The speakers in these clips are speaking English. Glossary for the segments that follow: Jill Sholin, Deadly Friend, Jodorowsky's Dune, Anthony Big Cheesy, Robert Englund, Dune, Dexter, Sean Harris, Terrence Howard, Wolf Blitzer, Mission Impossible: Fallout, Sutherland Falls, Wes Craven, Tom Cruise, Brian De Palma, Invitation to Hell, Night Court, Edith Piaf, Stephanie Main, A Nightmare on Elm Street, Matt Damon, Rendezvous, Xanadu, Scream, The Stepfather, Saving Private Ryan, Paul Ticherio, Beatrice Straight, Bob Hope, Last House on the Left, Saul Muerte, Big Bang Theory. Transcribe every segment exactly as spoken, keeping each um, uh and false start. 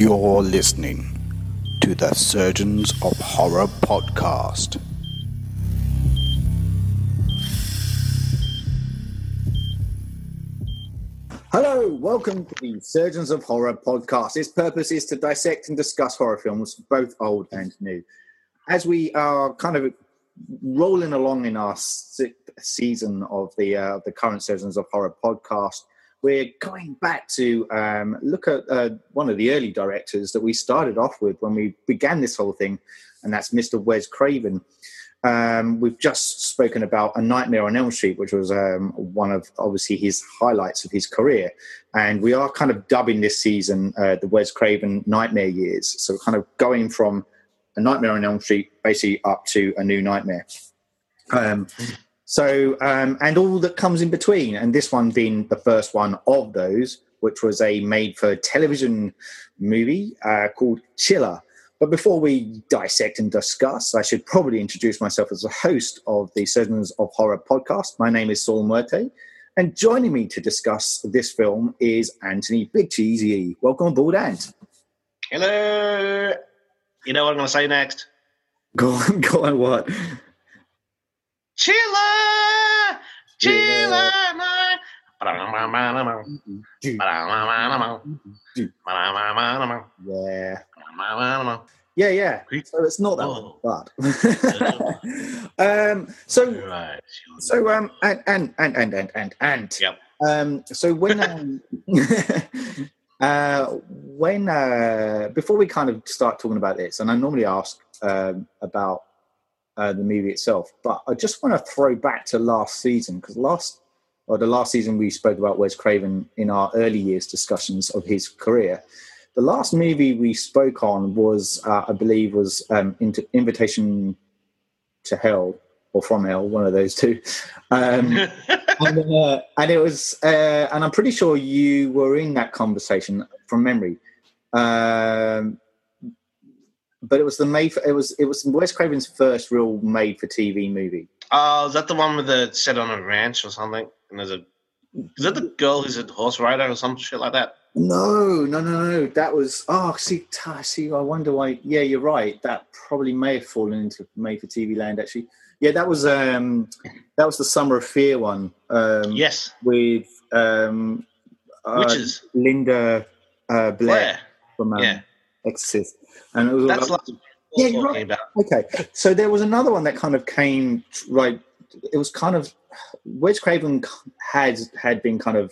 You're listening to the Surgeons of Horror podcast. Hello, welcome to the Surgeons of Horror podcast. Its purpose is to dissect and discuss horror films, both old and new. As we are kind of rolling along in our sixth season of the uh, the current Surgeons of Horror podcast, we're going back to um, look at uh, one of the early directors that we started off with when we began this whole thing, and that's Mister Wes Craven. Um, we've just spoken about A Nightmare on Elm Street, which was um, one of, obviously, his highlights of his career. And we are kind of dubbing this season uh, the Wes Craven Nightmare Years. So we're kind of going from A Nightmare on Elm Street basically up to A New Nightmare. Um So, um, and all that comes in between, and this one being the first one of those, which was a made-for-television movie uh, called Chiller. But before we dissect and discuss, I should probably introduce myself as a host of the Surgeons of Horror podcast. My name is Saul Muerte, and joining me to discuss this film is Anthony Big Cheesy. Welcome aboard, Ant. Hello. You know what I'm going to say next? Go on, go on, what? Chiller, Chiller, yeah, yeah, yeah. So it's not that oh. one, but um, so right. so um, and and and and and and and yep. um, so when um, uh, when uh, before we kind of start talking about this, and I normally ask um about. Uh, the movie itself, but I just want to throw back to last season, because last or the last season we spoke about Wes Craven in our early years discussions of his career. The last movie we spoke on was uh, I believe was um, Inter- Invitation to Hell or From Hell, one of those two, um, and, uh, and it was uh, and I'm pretty sure you were in that conversation from memory. um But it was the made for, it was it was Wes Craven's first real made for T V movie. Oh, uh, is that the one with the set on a ranch or something? And there's a is that the girl who's a horse rider or some shit like that? No, no, no, no. That was oh, see, see, I wonder why. Yeah, you're right. That probably may have fallen into made for T V land actually. Yeah, that was um, that was the Summer of Fear one. Um, yes, with um, uh, witches Linda uh, Blair, Blair from um, yeah. Exorcist. And it was That's about, like, yeah, you're right. About. Okay, so there was another one that kind of came right. It was kind of Wes Craven had had been kind of,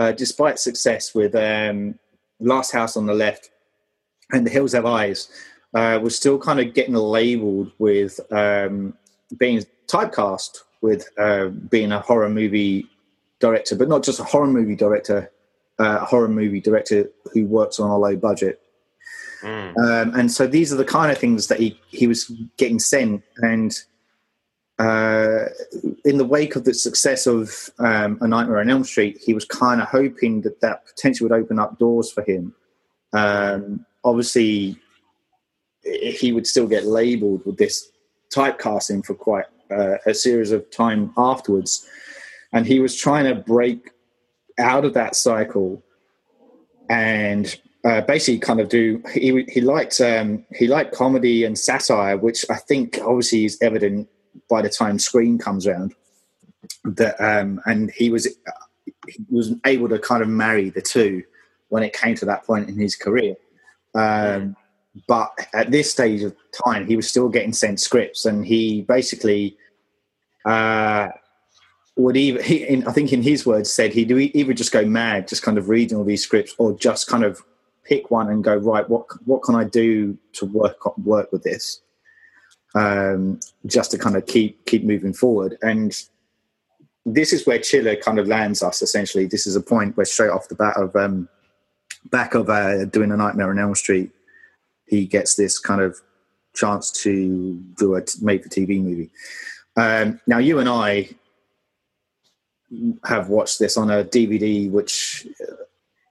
uh, despite success with um, Last House on the Left and The Hills Have Eyes, uh, was still kind of getting labelled with um, being typecast with uh, being a horror movie director, but not just a horror movie director, uh, a horror movie director who works on a low budget. Mm. Um, and so these are the kind of things that he, he was getting sent. And uh, in the wake of the success of um, A Nightmare on Elm Street, he was kind of hoping that that potentially would open up doors for him. Um, obviously, he would still get labelled with this typecasting for quite uh, a series of time afterwards. And he was trying to break out of that cycle and... Uh, basically kind of do he he liked um, he liked comedy and satire, which I think obviously is evident by the time Scream comes around, that um, and he was he was able to kind of marry the two when it came to that point in his career. Um, but at this stage of time he was still getting sent scripts, and he basically uh, would even he, in, I think in his words said he'd either just go mad just kind of reading all these scripts, or just kind of pick one and go, right, what what can I do to work on, work with this, um, just to kind of keep keep moving forward. And this is where Chiller kind of lands us, essentially. This is a point where straight off the bat of um, back of uh, doing A Nightmare on Elm Street, he gets this kind of chance to do a made-for-T V movie. Um, now, you and I have watched this on a D V D, which... Uh,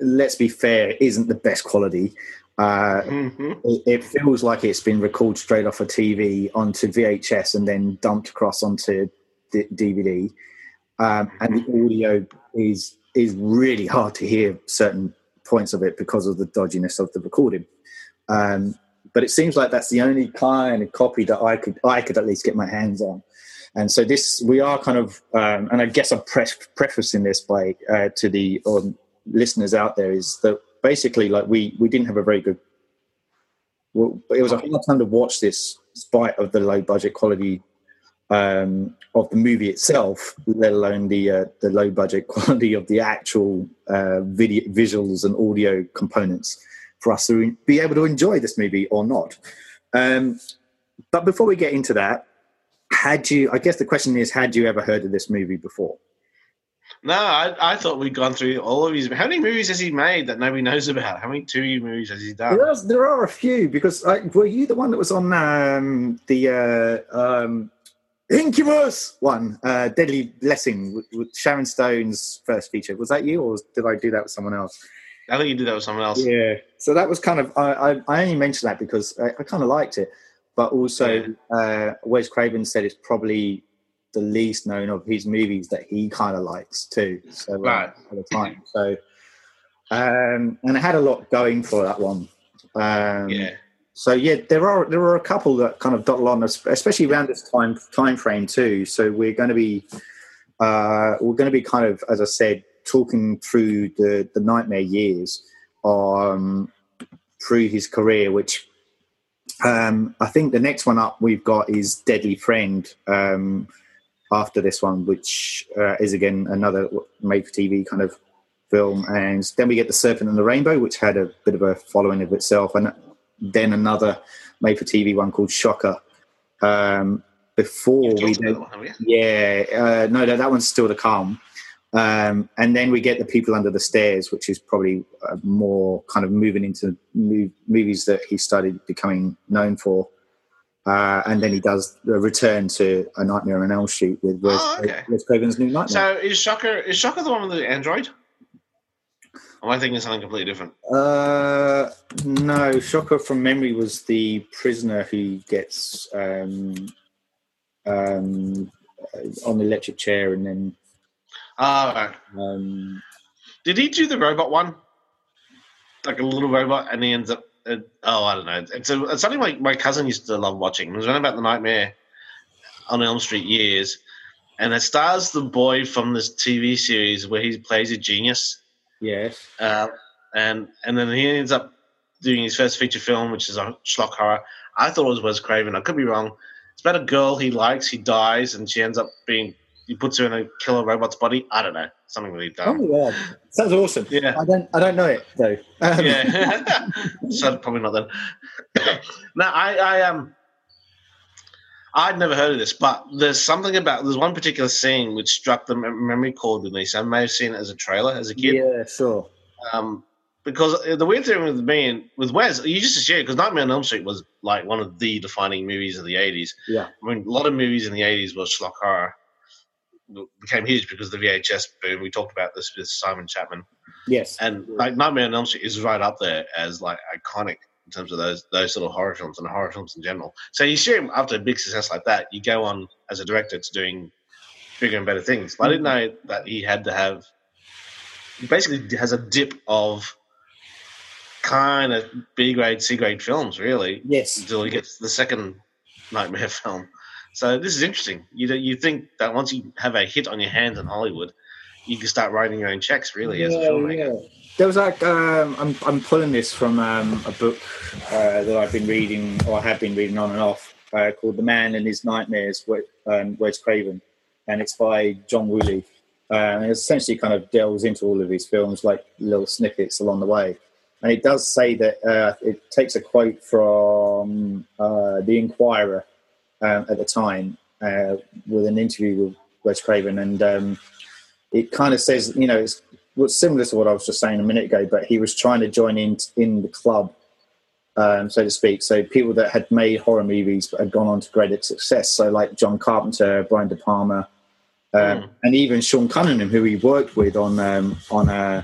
let's be fair, isn't the best quality. Uh, mm-hmm. it, it feels like it's been recorded straight off a T V onto V H S and then dumped across onto d- DVD. Um, mm-hmm. And the audio is is really hard to hear certain points of it because of the dodginess of the recording. Um, but it seems like that's the only kind of copy that I could I could at least get my hands on. And so this, we are kind of, um, and I guess I'm pre- prefacing this by uh, to the um, listeners out there, is that basically, like, we, we didn't have a very good, well, it was a hard time to watch this, despite of the low budget quality um, of the movie itself, let alone the uh, the low budget quality of the actual uh, video visuals and audio components for us to be able to enjoy this movie or not. Um, but before we get into that, had you, I guess the question is, had you ever heard of this movie before? No, I, I thought we'd gone through all of his... How many movies has he made that nobody knows about? How many two movies has he done? There are, there are a few, because... I, were you the one that was on um, the uh, um, Incubus one, uh, Deadly Blessing, with, with Sharon Stone's first feature? Was that you, or did I do that with someone else? I think you did that with someone else. Yeah. So that was kind of... I, I, I only mentioned that because I, I kind of liked it, but also yeah. uh, Wes Craven said it's probably... the least known of his movies that he kind of likes too. So, right. um, at the time. So, um, and I had a lot going for that one. Um, yeah. So yeah, there are, there are a couple that kind of dottle on, especially around this time, time frame too. So we're going to be, uh, we're going to be kind of, as I said, talking through the, the nightmare years, um, through his career, which, um, I think the next one up we've got is Deadly Friend. Um, after this one, which uh, is, again, another made-for-T V kind of film. And then we get The Serpent and the Rainbow, which had a bit of a following of itself, and then another made-for-T V one called Shocker. Um, before we... Did, one, yeah, uh, no, no, that one's still to come. Um, and then we get The People Under the Stairs, which is probably more kind of moving into move, movies that he started becoming known for. Uh, and then he does the return to A Nightmare on Elm Street with Wes oh, okay. Craven's New Nightmare. So is Shocker is Shocker the one with the android? Or am I thinking something completely different? Uh, no, Shocker from memory was the prisoner who gets um, um, on the electric chair and then... Oh, right. Um, did he do the robot one? Like a little robot and he ends up... Uh, oh, I don't know. It's, a, it's something my, my cousin used to love watching. It was around about The Nightmare on Elm Street years, and it stars the boy from this T V series where he plays a genius. Yes. Uh, and and then he ends up doing his first feature film, which is a schlock horror. I thought it was Wes Craven. I could be wrong. It's about a girl he likes. He dies, and she ends up being... He puts her in a killer robot's body. I don't know. Something really dumb. Oh, yeah. Sounds awesome. Yeah. I don't I don't know it, though. Um. Yeah. So probably not then. No, I, I, um, I'd never heard of this, but there's something about... There's one particular scene which struck the memory chord with me, so I may have seen it as a trailer as a kid. Yeah, sure. Um, because the weird thing with me and with Wes, you just assume, because Nightmare on Elm Street was like one of the defining movies of the eighties. Yeah. I mean, a lot of movies in the eighties were schlock horror. Became huge because of the V H S boom. We talked about this with Simon Chapman. Yes, and like Nightmare on Elm Street is right up there as like iconic in terms of those those sort of horror films and horror films in general. So you assume after a big success like that, you go on as a director to doing bigger and better things. But I didn't know that he had to have. He basically has a dip of kind of B grade, C grade films, really. Yes, until he gets the second Nightmare film. So this is interesting. You you think that once you have a hit on your hands in Hollywood, you can start writing your own checks, really, yeah, as a filmmaker. Yeah. There was like um, I'm I'm pulling this from um, a book uh, that I've been reading, or I have been reading on and off, uh, called The Man and His Nightmares, with, um, Wes Craven, and it's by John Woolley. Uh, and it essentially kind of delves into all of his films, like little snippets along the way. And it does say that uh, it takes a quote from uh, The Inquirer. Um, at the time, uh, with an interview with Wes Craven, and um, it kind of says, you know, it's well, similar to what I was just saying a minute ago, but he was trying to join in in the club, um, so to speak. So people that had made horror movies but had gone on to greater success, so like John Carpenter, Brian De Palma, um, mm. and even Sean Cunningham, who he worked with on um, on uh,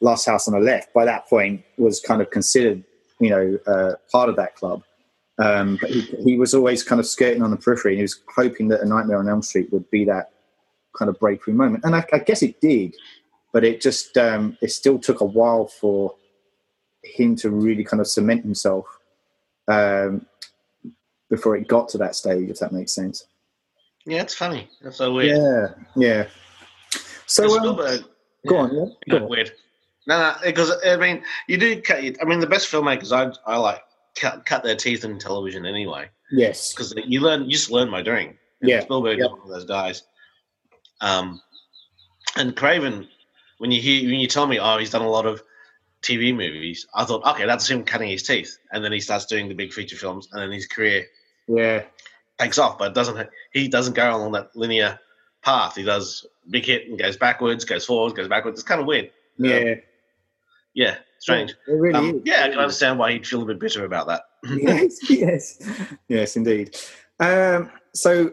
Last House on the Left, by that point was kind of considered, you know, uh, part of that club. Um, but he, he was always kind of skirting on the periphery, and he was hoping that A Nightmare on Elm Street would be that kind of breakthrough moment. And I, I guess it did. But it just, um, it still took a while for him to really kind of cement himself um, before it got to that stage, if that makes sense. Yeah, it's funny. That's so weird. Yeah, yeah. So, um, Spielberg, go yeah, on, yeah. Go on. Weird. No, no, because, I mean, you do cut your, I mean, the best filmmakers I, I like cut, cut their teeth in television anyway. Yes. Because you learn, you just learn by doing. And yeah. Spielberg is yep. one of those guys. Um, and Craven, when you hear, when you tell me, oh, he's done a lot of T V movies, I thought, okay, that's him cutting his teeth. And then he starts doing the big feature films, and then his career yeah. takes off. But it doesn't, he doesn't go along that linear path. He does big hit and goes backwards, goes forwards, goes backwards. It's kind of weird. Yeah. Um, yeah, strange. It really um, is. Yeah, I can understand why he'd feel a bit bitter about that. yes, yes. Yes, indeed. Um, so...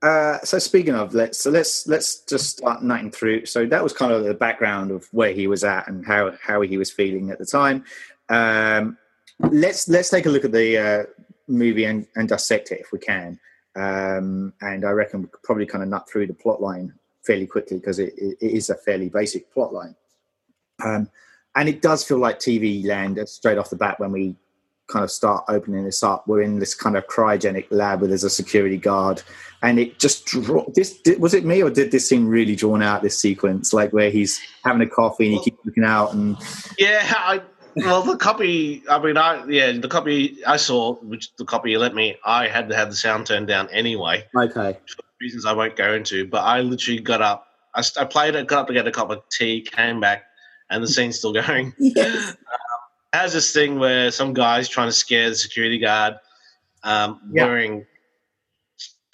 Uh, so speaking of, let's so let's let's just start nighting through. So that was kind of the background of where he was at and how, how he was feeling at the time. Um, let's let's take a look at the uh, movie and, and dissect it if we can. Um, and I reckon we could probably kind of nut through the plot line fairly quickly because it, it is a fairly basic plot line. Um, and it does feel like T V land straight off the bat when we kind of start opening this up. We're in this kind of cryogenic lab where there's a security guard, and it just draw this did, was it me or did this seem really drawn out, this sequence, like where he's having a coffee and he keeps looking out? And yeah, I well the copy I mean I yeah the copy I saw, which the copy you lent me, I had to have the sound turned down anyway, okay, for reasons I won't go into, but I literally got up, I, I played it, got up to get a cup of tea, came back, and the scene's still going. Yes. Has this thing where some guy's trying to scare the security guard, um, yeah. wearing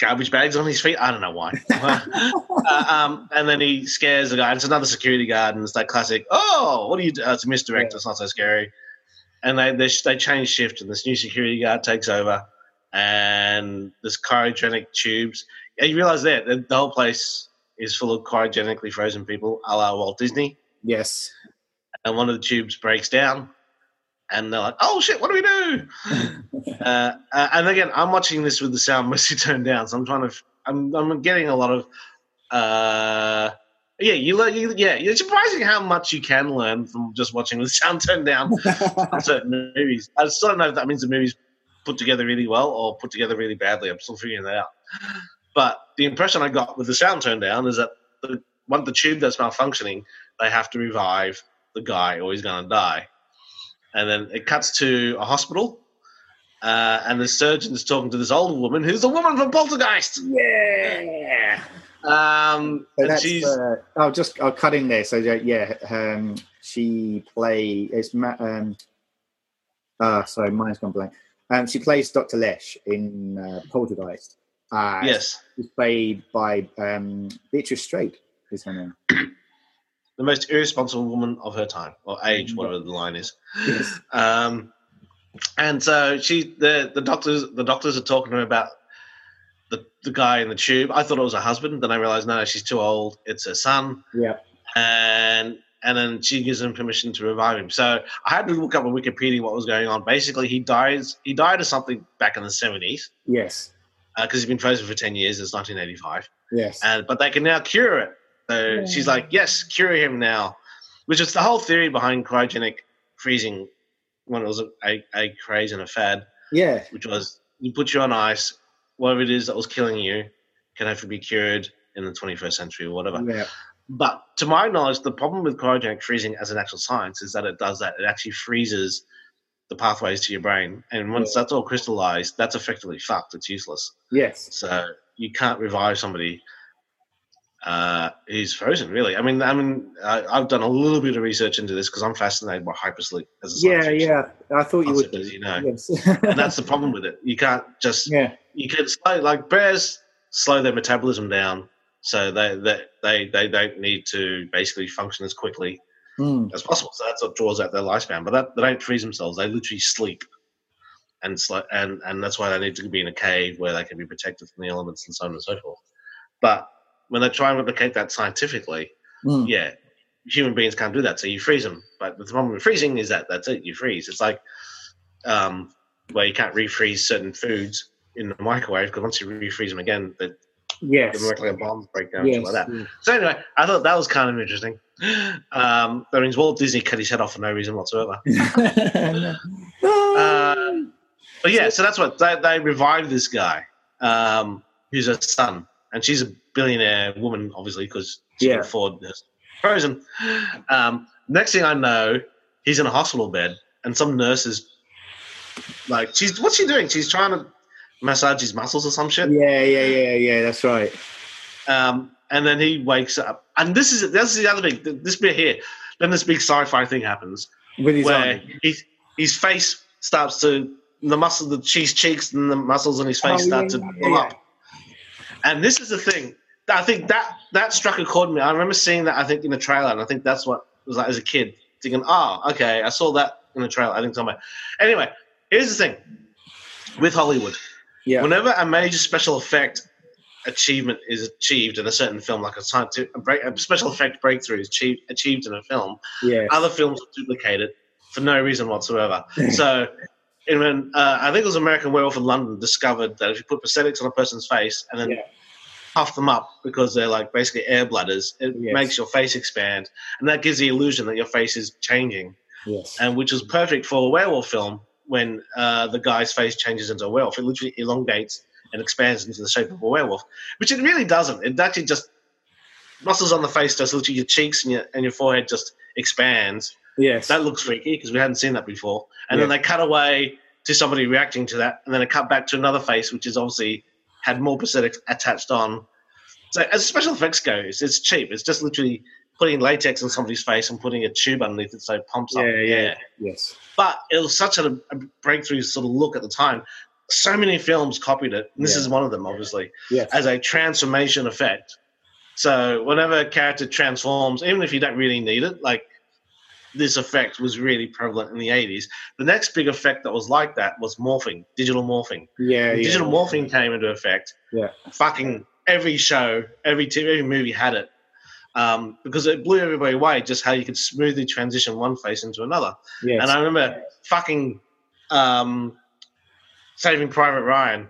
garbage bags on his feet. I don't know why. uh, um, and then he scares the guy. And it's another security guard, and it's that classic, oh, what do you do? Oh, it's a misdirect. Yeah. It's not so scary. And they, they they change shift, and this new security guard takes over, and there's cryogenic tubes. And you realise that the whole place is full of cryogenically frozen people, a la Walt Disney. Yes. And one of the tubes breaks down. And they're like, oh, shit, what do we do? uh, uh, and, again, I'm watching this with the sound mostly turned down, so I'm trying to – I'm I'm getting a lot of uh, – yeah, you learn, you, yeah, it's surprising how much you can learn from just watching the sound turned down on certain movies. I still don't know if that means the movie's put together really well or put together really badly. I'm still figuring that out. But the impression I got with the sound turned down is that the, one, the tube that's malfunctioning, they have to revive the guy or he's going to die. And then it cuts to a hospital, uh, and the surgeon's talking to this older woman who's the woman from Poltergeist. Yeah. Um, so and she's. Uh, I'll just I'll cut in there. So yeah, um, she play it's um. Ah, uh, sorry, mine's gone blank. Um, she plays Doctor Lesh in uh, Poltergeist. Uh, yes. She's played by um, Beatrice Straight, is her name. The most irresponsible woman of her time, or age, whatever the line is. Yes. Um, and so she, the the doctors, the doctors are talking to her about the the guy in the tube. I thought it was her husband, then I realised no, no, she's too old. It's her son. Yeah. And and then she gives him permission to revive him. So I had to look up on Wikipedia what was going on. Basically, he dies. He died of something back in the seventies. Yes. Because uh, he's been frozen for ten years. It's nineteen eighty-five. Yes. And but they can now cure it. So yeah. She's like, yes, cure him now, which is the whole theory behind cryogenic freezing when it was a, a, a craze and a fad. Yeah. Which was you put you on ice, whatever it is that was killing you can have to be cured in the twenty-first century or whatever. Yeah. But to my knowledge, the problem with cryogenic freezing as an actual science is that it does that. It actually freezes the pathways to your brain. And once yeah. that's all crystallized, that's effectively fucked. It's useless. Yes. So you can't revive somebody. Uh, he's frozen, really. I mean, I mean, I, I've done a little bit of research into this because I'm fascinated by hypersleep as a science fiction. Yeah, yeah. I thought you would, as you know. Yes. And that's the problem with it. You can't just. Yeah. You can slow, like bears slow their metabolism down, so they they they, they don't need to basically function as quickly mm. as possible. So that's what draws out their lifespan. But that, they don't freeze themselves. They literally sleep, and sl- and and that's why they need to be in a cave where they can be protected from the elements and so on and so forth. But when they try and replicate that scientifically, mm. yeah, human beings can't do that, so you freeze them. But the problem with freezing is that that's it, you freeze. It's like um, where you can't refreeze certain foods in the microwave because once you refreeze them again, the yes. molecular bombs break down yes. and stuff like that. Mm. So anyway, I thought that was kind of interesting. Um, that means Walt Disney cut his head off for no reason whatsoever. uh, but yeah, so that's what they, they revived this guy, um, who's her son, and she's a billionaire woman, obviously, because she yeah. can afford this. Frozen. Um, next thing I know, he's in a hospital bed, and some nurse is like, she's what's she doing? She's trying to massage his muscles or some shit. Yeah, yeah, yeah, yeah. That's right. Um, and then he wakes up, and this is this is the other big this bit here. Then this big sci-fi thing happens with his where he, his face starts to the muscle, the cheese cheeks, and the muscles on his face oh, start yeah, to pull yeah. up. And this is the thing. I think that that struck a chord with me. I remember seeing that. I think in the trailer, and I think that's what it was like as a kid, thinking, "Oh, okay, I saw that in the trailer." I think somewhere. Anyway, here's the thing with Hollywood. Yeah. Whenever a major special effect achievement is achieved in a certain film, like a, scientific, a, break, a special effect breakthrough is achieved, achieved in a film, yes. other films are duplicated for no reason whatsoever. So, and when, uh, I think it was American Werewolf in London discovered that if you put prosthetics on a person's face and then yeah. puff them up because they're like basically air bladders, it yes. makes your face expand, and that gives the illusion that your face is changing, yes. and which is perfect for a werewolf film. When uh, the guy's face changes into a werewolf, it literally elongates and expands into the shape of a werewolf, which it really doesn't. It actually just muscles on the face, just literally your cheeks and your, and your forehead just expands. Yes, that looks freaky because we hadn't seen that before. And yeah. then they cut away to somebody reacting to that, and then it cut back to another face, which is obviously had more prosthetics attached on. So as special effects goes, it's cheap. It's just literally putting latex on somebody's face and putting a tube underneath it so it pumps yeah, up. Yeah, yeah, yes. But it was such a, a breakthrough sort of look at the time. So many films copied it, and this yeah. is one of them, obviously, yes. as a transformation effect. So whenever a character transforms, even if you don't really need it, like this effect was really prevalent in the eighties. The next big effect that was like that was morphing, digital morphing. Yeah, yeah. Digital morphing came into effect. Yeah. Fucking every show, every T V, every movie had it. Um, because it blew everybody away just how you could smoothly transition one face into another. Yes. And I remember fucking um, Saving Private Ryan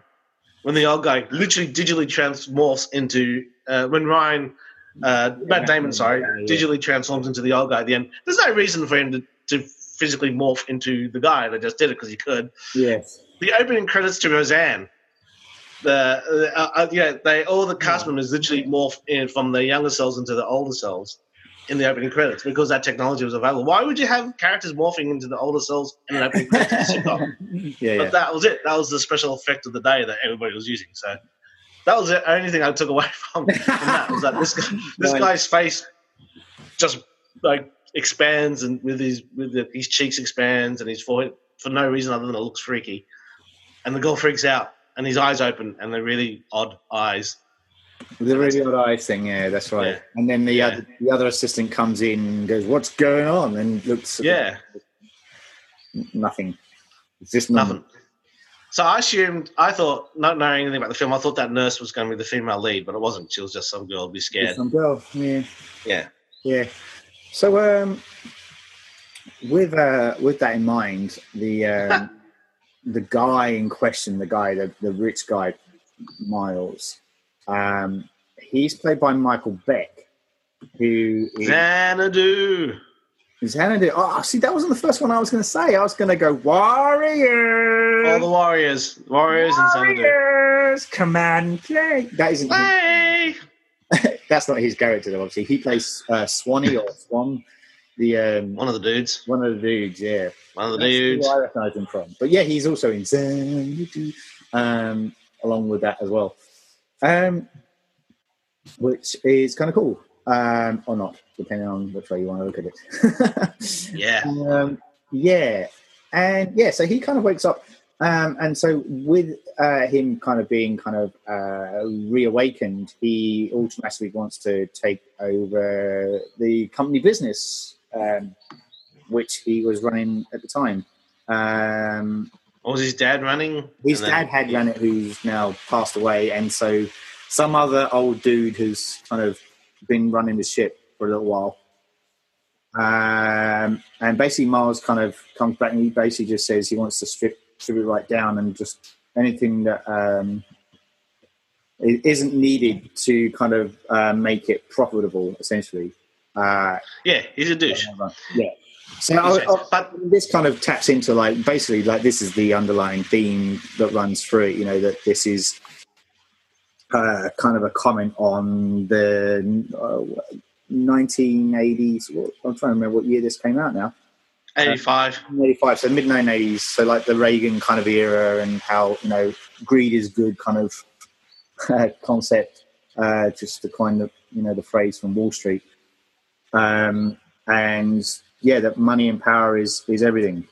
when the old guy literally digitally transmorphs into uh, – when Ryan uh, – Matt Damon, sorry, yeah, yeah. digitally transforms into the old guy at the end. There's no reason for him to, to physically morph into the guy. They just did it because he could. Yes. The opening credits to Roseanne. The uh, uh, yeah, they all the cast members literally morphed in from the younger cells into the older cells in the opening credits because that technology was available. Why would you have characters morphing into the older cells in an opening credits? yeah, but yeah. that was it. That was the special effect of the day that everybody was using. So that was the only thing I took away from, from that was that this guy, this nice. guy's face just like expands and with his with the, his cheeks expands and his forehead for no reason other than it looks freaky, and the girl freaks out. And his eyes open, and they're really odd eyes. The really odd eyes thing, yeah, that's right. Yeah. And then the yeah. other the other assistant comes in and goes, "What's going on?" And looks, yeah, at nothing. It's just nothing. nothing. So I assumed, I thought, not knowing anything about the film, I thought that nurse was going to be the female lead, but it wasn't. She was just some girl. Be scared. Just some girl, yeah, yeah, yeah. So, um, with uh, with that in mind, the. Um, The guy in question, the guy, the, the rich guy, Miles, um, he's played by Michael Beck, who is... Xanadu. Xanadu. Oh, see, that wasn't the first one I was going to say. I was going to go, Warriors. All the Warriors. Warriors, Warriors and Xanadu. Warriors, command play. That isn't play. That's not his character, though, obviously. He plays uh, Swanee or Swan. The um, one of the dudes. One of the dudes, yeah. One of the That's dudes. Who I recognise him from, but yeah, he's also in Xanadu, um, along with that as well, um, which is kind of cool, um, or not, depending on which way you want to look at it. yeah, um, yeah, and yeah. So he kind of wakes up, um, and so with uh, him kind of being kind of uh, reawakened, he automatically wants to take over the company business. Um, which he was running at the time. Um, or was his dad running? His dad had run it, who's now passed away, and so some other old dude who's kind of been running the ship for a little while. Um, and basically Miles kind of comes back and he basically just says he wants to strip, strip it right down and just anything that um, isn't needed to kind of uh, make it profitable, essentially. Uh, yeah, he's a douche. Yeah. So I, I, I, this kind of taps into, like, basically, like, this is the underlying theme that runs through it, you know, that this is uh, kind of a comment on the uh, nineteen eighties. I'm trying to remember what year this came out now. eighty-five. Uh, eighty-five, so mid nineteen eighties, so like the Reagan kind of era, and how, you know, greed is good kind of uh, concept, uh, just to coin the, you know, the phrase from Wall Street. Um, and yeah, that money and power is, is everything.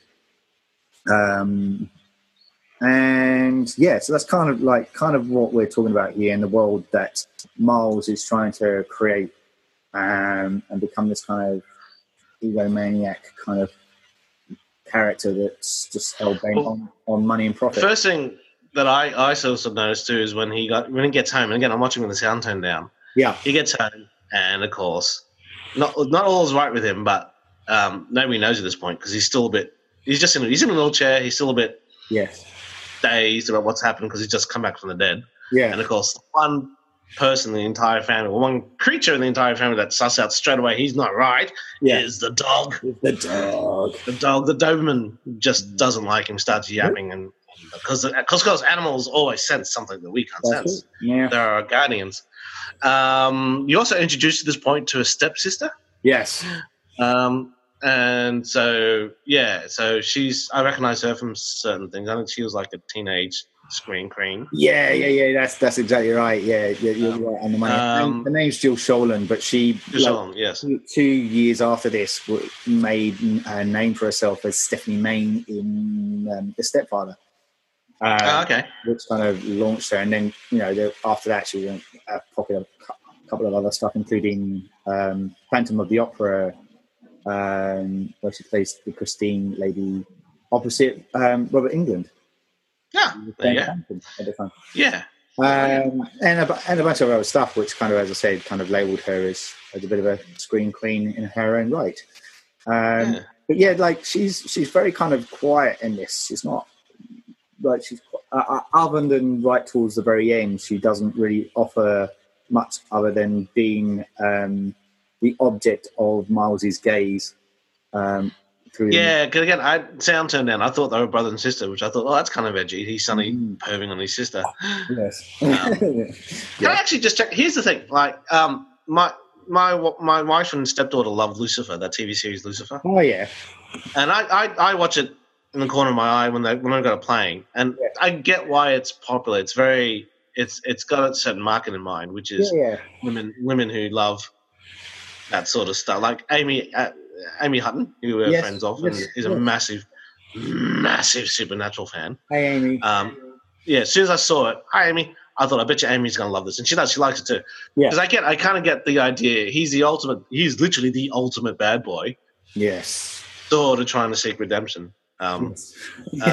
Um, and yeah, so that's kind of like, kind of what we're talking about here in the world that Miles is trying to create, um, and become this kind of egomaniac kind of character that's just hell bent well, on, on money and profit. First thing that I, I sort of noticed too is when he got, when he gets home, and again, I'm watching with the sound turned down. Yeah. He gets home, and of course, not, not all is right with him, but um, nobody knows at this point, because he's still a bit, he's just in, he's in a wheelchair, he's still a bit yes. dazed about what's happened, because he's just come back from the dead. Yeah. And of course, one person in the entire family, one creature in the entire family that suss out straight away he's not right, yeah. is the dog. The dog. The dog. The Doberman just doesn't like him, starts yapping, mm-hmm. and because because animals always sense something that we can't That's sense. Yeah. They're our guardians. Um, you also introduced at this point to a stepsister. Yes. Um, and so, yeah, so she's, I recognize her from certain things. I think she was like a teenage screen queen. Yeah, yeah, yeah, that's that's exactly right. Yeah, yeah you're um, right on the money. Um, the name's Jill Sholin, but she, Jill like, Sholin, yes. two years after this, made a name for herself as Stephanie Main in um, The Stepfather. Um, oh, okay. Which kind of launched her, and then, you know, the, after that she went a popular a couple of other stuff, including um, Phantom of the Opera, um, where she plays the Christine lady opposite um, Robert Englund. Yeah, there you go. Yeah, um, and a, and a bunch of other stuff, which kind of, as I said, kind of labelled her as, as a bit of a screen queen in her own right. Um, yeah. But yeah, like she's she's very kind of quiet in this. She's not. Like she's uh, other than right towards the very end, she doesn't really offer much other than being um, the object of Miles's gaze. Um, through yeah, because again, I sound turned down. I thought they were brother and sister, which I thought, oh, that's kind of edgy. He's suddenly mm. perving on his sister. Yes. Um, yeah. Can I actually just check? Here's the thing: like um, my my my wife and stepdaughter love Lucifer, that T V series Lucifer. Oh yeah, and I I, I watch it in the corner of my eye when they when I've got it playing, and yeah. I get why it's popular. It's very it's it's got a certain market in mind, which is yeah, yeah. women women who love that sort of stuff. Like Amy uh, Amy Hutton, who we're yes. friends of, yes. and is a yes. massive massive Supernatural fan. Hey Amy. Um, yeah, as soon as I saw it, hi Amy, I thought, I bet you Amy's going to love this, and she does. She likes it too. Because yeah. I get I kind of get the idea. He's the ultimate. He's literally the ultimate bad boy. Yes. Sort of trying to seek redemption. Um, because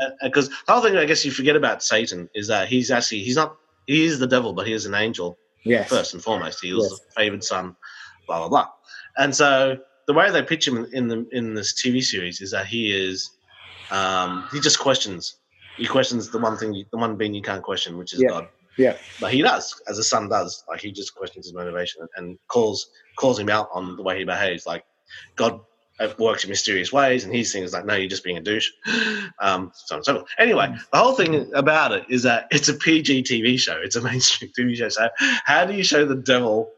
uh, the whole thing I guess you forget about Satan is that he's actually he's not he is the devil, but he is an angel. Yes. First and foremost, he was yes. the favored son, blah blah blah. And so the way they pitch him in the in this T V series is that he is um, he just questions he questions the one thing you, the one being you can't question, which is yeah. God. Yeah, but he does, as a son does. Like he just questions his motivation and calls calls him out on the way he behaves. Like God it works in mysterious ways, and he's things like, no, you're just being a douche. Um, so and so forth. Anyway, the whole thing about it is that it's a P G T V show. It's a mainstream T V show. So how do you show the devil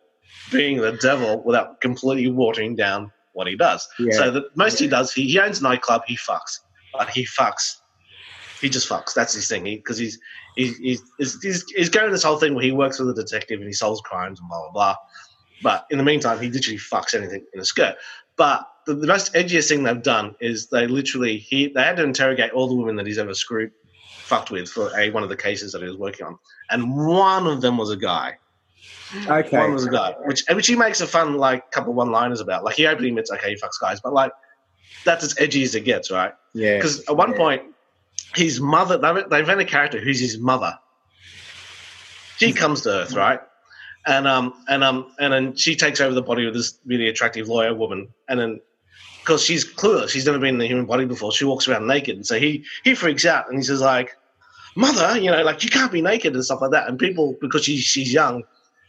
being the devil without completely watering down what he does? Yeah. So the most he does, he, he owns a nightclub, he fucks. But he fucks. He just fucks. That's his thing. Because he, he's, he's, he's, he's, he's going this whole thing where he works with a detective and he solves crimes and blah, blah, blah. But in the meantime, he literally fucks anything in a skirt. But the, the most edgiest thing they've done is they literally he they had to interrogate all the women that he's ever screwed, fucked with for a one of the cases that he was working on, and one of them was a guy. Okay, one was a guy, which which he makes a fun like couple one liners about. Like he openly admits, okay, he fucks guys, but like that's as edgy as it gets, right? Yeah. Because at one yeah. point, his mother they've had a character who's his mother. She comes to Earth, right? And um and um and then she takes over the body of this really attractive lawyer woman, and then because she's clueless, she's never been in the human body before, she walks around naked, and so he he freaks out and he says like, "Mother, you know, like you can't be naked" and stuff like that. And people, because she she's young,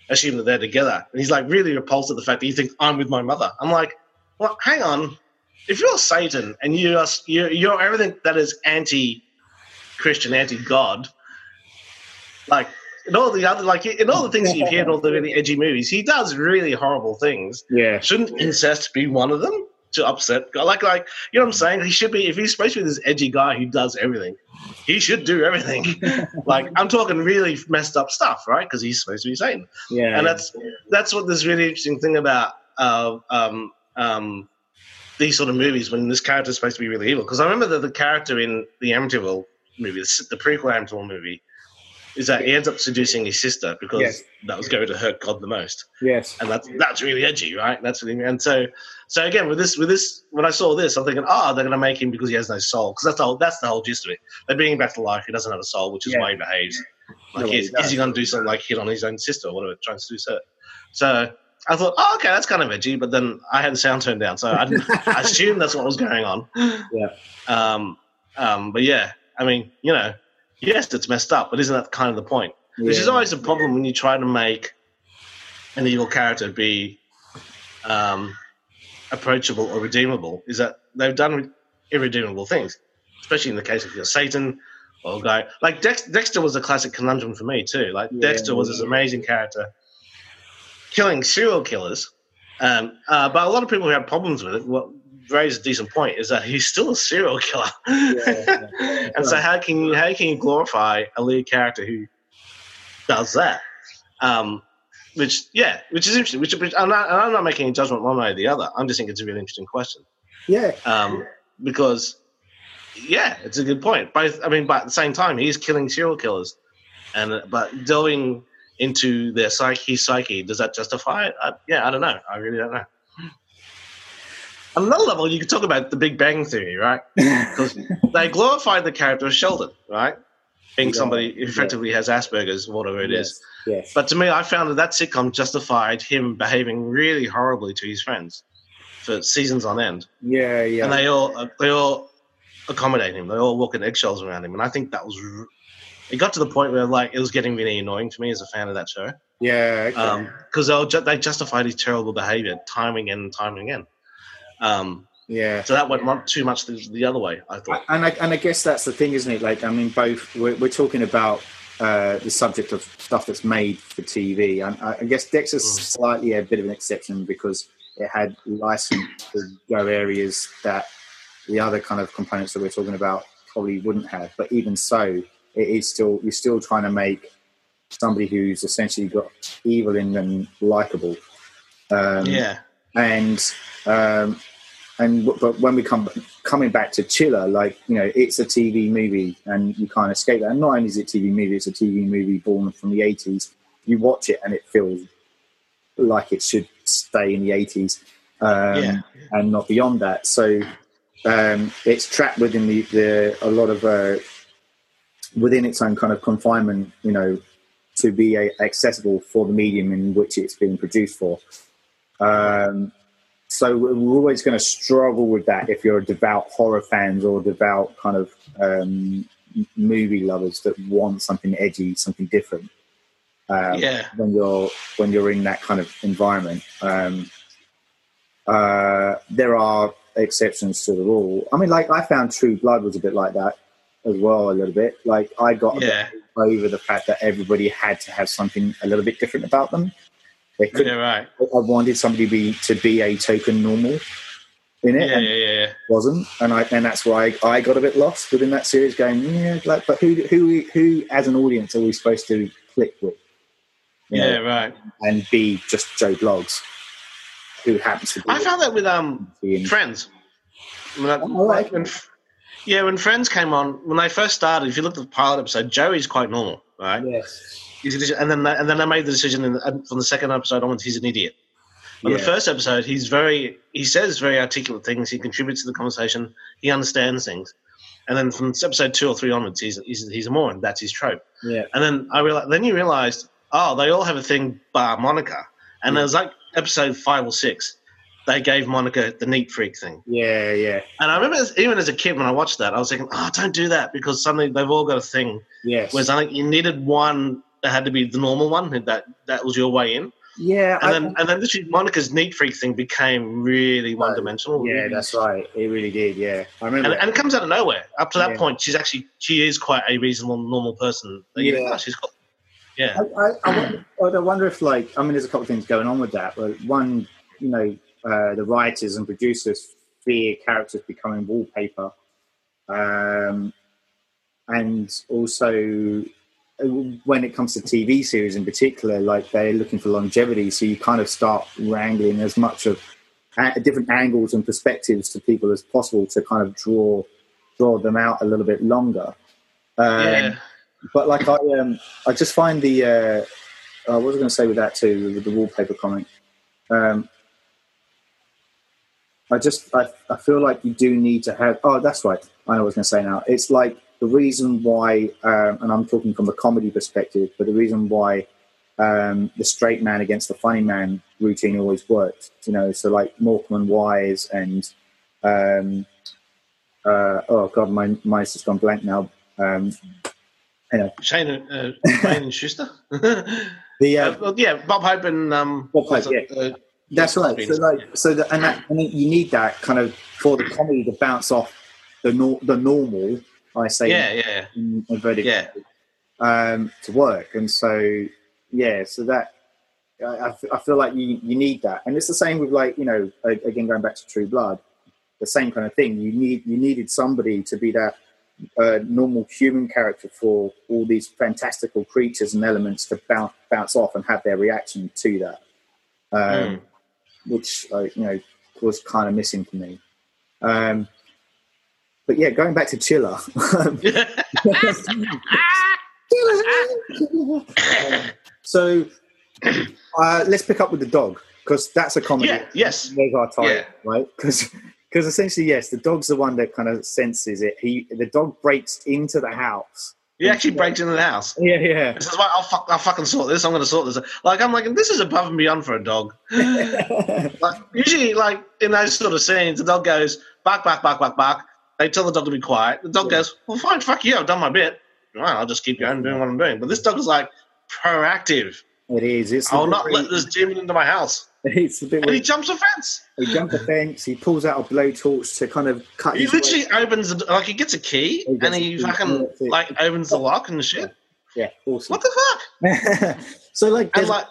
assume that they're together. And he's like really repulsed at the fact that he thinks I'm with my mother. I'm like, well, hang on. If you're Satan and you are, you're, you're everything that is anti-Christian, anti-God, like in all the other, like in all the things that you've heard, all the really edgy movies, he does really horrible things. Yeah, shouldn't incest be one of them to upset God? Like, like you know what I'm saying? He should be. If he's supposed to be this edgy guy who does everything, he should do everything. Like I'm talking really messed up stuff, right? Because he's supposed to be Satan. Yeah, and that's that's what this really interesting thing about. Uh, um, um, these sort of movies when this character is supposed to be really evil. Because I remember that the character in the Amityville movie, the, the prequel Amityville movie, is that he ends up seducing his sister because yes. that was going to hurt God the most. Yes. And that's that's really edgy, right? That's really, and so so again with this with this when I saw this, I'm thinking, oh, they're gonna make him because he has no soul. Because that's the whole that's the whole gist of it. They bring him back to life, he doesn't have a soul, which is yeah. why he behaves. Like no, is, he is he gonna do something like hit on his own sister or whatever, trying to seduce her. So I thought, oh, okay, that's kind of edgy, but then I had the sound turned down, so I, I assumed that's what was going on. Yeah. Um, um, but, yeah, I mean, you know, yes, it's messed up, but isn't that kind of the point? Yeah. Which is always a problem when you try to make an evil character be um, approachable or redeemable, is that they've done irredeemable things, especially in the case of your Satan or guy. Like Dex- Dexter was a classic conundrum for me too. Like yeah, Dexter was yeah. this amazing character killing serial killers, um, uh, but a lot of people who have problems with it, what raised a decent point is that he's still a serial killer. Yeah, yeah, yeah. And so how can you how can you glorify a lead character who does that? Um, which yeah, which is interesting. Which, which I'm not, and I'm not making a judgment one way or the other. I'm just thinking it's a really interesting question. Yeah. Um, because yeah, it's a good point. Both, I mean, but at the same time, he's killing serial killers, and but doing. into their psyche, psyche. Does that justify it? I, yeah, I don't know. I really don't know. On another level, you could talk about the Big Bang Theory, right? Because they glorified the character of Sheldon, right? Being yeah. somebody who effectively yeah. has Asperger's, whatever it yes. is. Yes. But to me, I found that that sitcom justified him behaving really horribly to his friends for seasons on end. Yeah, yeah. And they all they all accommodate him. They all walk in eggshells around him. And I think that was... R- It got to the point where, like, it was getting really annoying to me as a fan of that show. Yeah. Because okay. um, ju- they justified his terrible behavior time and time again. Um, yeah. So that went not too much the, the other way, I thought. And I, and I guess that's the thing, isn't it? Like, I mean, both we're, we're talking about uh, the subject of stuff that's made for T V. And I, I guess Dexter's mm. slightly a bit of an exception because it had license to go areas that the other kind of components that we're talking about probably wouldn't have. But even so... It is still you're still trying to make somebody who's essentially got evil in them likable. Um, yeah, and um, and but when we come coming back to Chiller, like you know, it's a T V movie, and you can't escape that. And not only is it a T V movie, it's a T V movie born from the eighties. You watch it, and it feels like it should stay in the eighties um, yeah. and not beyond that. So um, it's trapped within the, the a lot of. Uh, within its own kind of confinement, you know, to be a, accessible for the medium in which it's being produced for. Um, so we're always going to struggle with that if you're a devout horror fans or devout kind of um, movie lovers that want something edgy, something different. Um, yeah. When you're when you're in that kind of environment, um, uh, there are exceptions to the rule. I mean, like I found True Blood was a bit like that. As well, a little bit. Like I got a yeah. bit over the fact that everybody had to have something a little bit different about them. They couldn't. Yeah, right. I wanted somebody to be, to be a token normal in it, yeah, and yeah, yeah. it wasn't. And I and that's why I, I got a bit lost within that series. Going, yeah, like, but who who who as an audience are we supposed to click with? You yeah, know, right. And be just Joe Bloggs, who happens to. Be I found that with um Friends. When I, oh, like, when, Yeah, when Friends came on, when they first started, if you look at the pilot episode, Joey's quite normal, right? Yes. He's, and then they, and then they made the decision in the, from the second episode onwards, he's an idiot. On yeah. the first episode, he's very he says very articulate things. He contributes to the conversation. He understands things. And then from episode two or three onwards, he's he's, he's a moron. That's his trope. Yeah. And then I realized, then you realized, oh, they all have a thing bar Monica. And yeah. it was like episode five or six. They gave Monica the neat freak thing. Yeah, yeah. And I remember as, even as a kid when I watched that, I was thinking, oh, don't do that because suddenly they've all got a thing. Yes. Whereas I think you needed one – that had to be the normal one, that that was your way in. Yeah. And I, then and then literally Monica's neat freak thing became really one dimensional. Yeah, really. That's right. It really did, yeah. I remember. And, and it comes out of nowhere. Up to that yeah. point, she's actually, she is quite a reasonable, normal person. You yeah. Know, she's got, yeah. I, I, I, wonder, I wonder if, like, I mean, there's a couple of things going on with that. Well, one, you know, uh, the writers and producers fear characters becoming wallpaper. Um, and also, when it comes to T V series in particular, like they're looking for longevity, so you kind of start wrangling as much of a- different angles and perspectives to people as possible to kind of draw draw them out a little bit longer. Um, yeah. But like I, um, I just find the uh, I was going to say with that too, with the wallpaper comment. Um, I just I, I feel like you do need to have. Oh, that's right. I know what I was going to say now. It's like. The reason why, um, and I'm talking from a comedy perspective, but the reason why um, the straight man against the funny man routine always worked, you know, so like Morecambe and Wise and, um, uh, oh God, my mind's just gone blank now. Um, anyway. Shane, uh, Shane and Schuster? the, uh, uh, well, yeah, Bob Hope and... Um, Bob Hope, yeah. Uh, That's right. So, like, so the, and, that, and you need that kind of for the comedy to bounce off the nor- the normal... I say yeah, yeah, in, in yeah. Um, to work. And so, yeah, so that, I, I, f- I feel like you, you need that. And it's the same with like, you know, again, going back to True Blood, the same kind of thing. You need you needed somebody to be that uh, normal human character for all these fantastical creatures and elements to bounce, bounce off and have their reaction to that, um, mm. which, uh, you know, was kind of missing for me. Um But yeah, going back to Chiller. um, so uh, let's pick up with the dog because that's a comedy. Yeah, yes. There's our title, yeah. Right? Because essentially, yes, the dog's the one that kind of senses it. He The dog breaks into the house. He actually breaks into the house. Yeah, yeah. This is why I'll, fuck, I'll fucking sort this. I'm going to sort this. Like, I'm like, this is above and beyond for a dog. Like, usually, like, in those sort of scenes, the dog goes, bark, bark, bark, bark, bark. They tell the dog to be quiet. The dog yeah. goes, well, fine, fuck you, I've done my bit. All right, I'll just keep going and doing what I'm doing. But this dog is, like, proactive. It is. It's I'll not really... let this demon into my house. It's a bit and weird. He jumps a fence. He jumps a fence. He pulls out a blowtorch to kind of cut He his literally way. opens, the, like, he gets a key, he gets and he fucking, like, opens the lock and shit. Yeah, yeah awesome. What the fuck? so, like, and, like...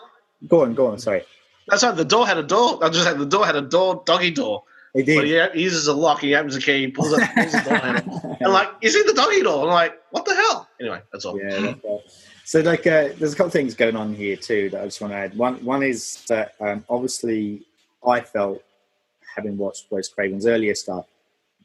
Go on, go on, sorry. That's right, the door had a door. I just had the door had a door, doggy door. He did. But he uses a lock, he opens a key, he pulls up the door handle. And, like, you see the doggy door. I'm like, what the hell? Anyway, that's all. Yeah, that's all. So, like, uh, there's a couple of things going on here, too, that I just want to add. One one is that, um, obviously, I felt, having watched Wes Craven's earlier stuff,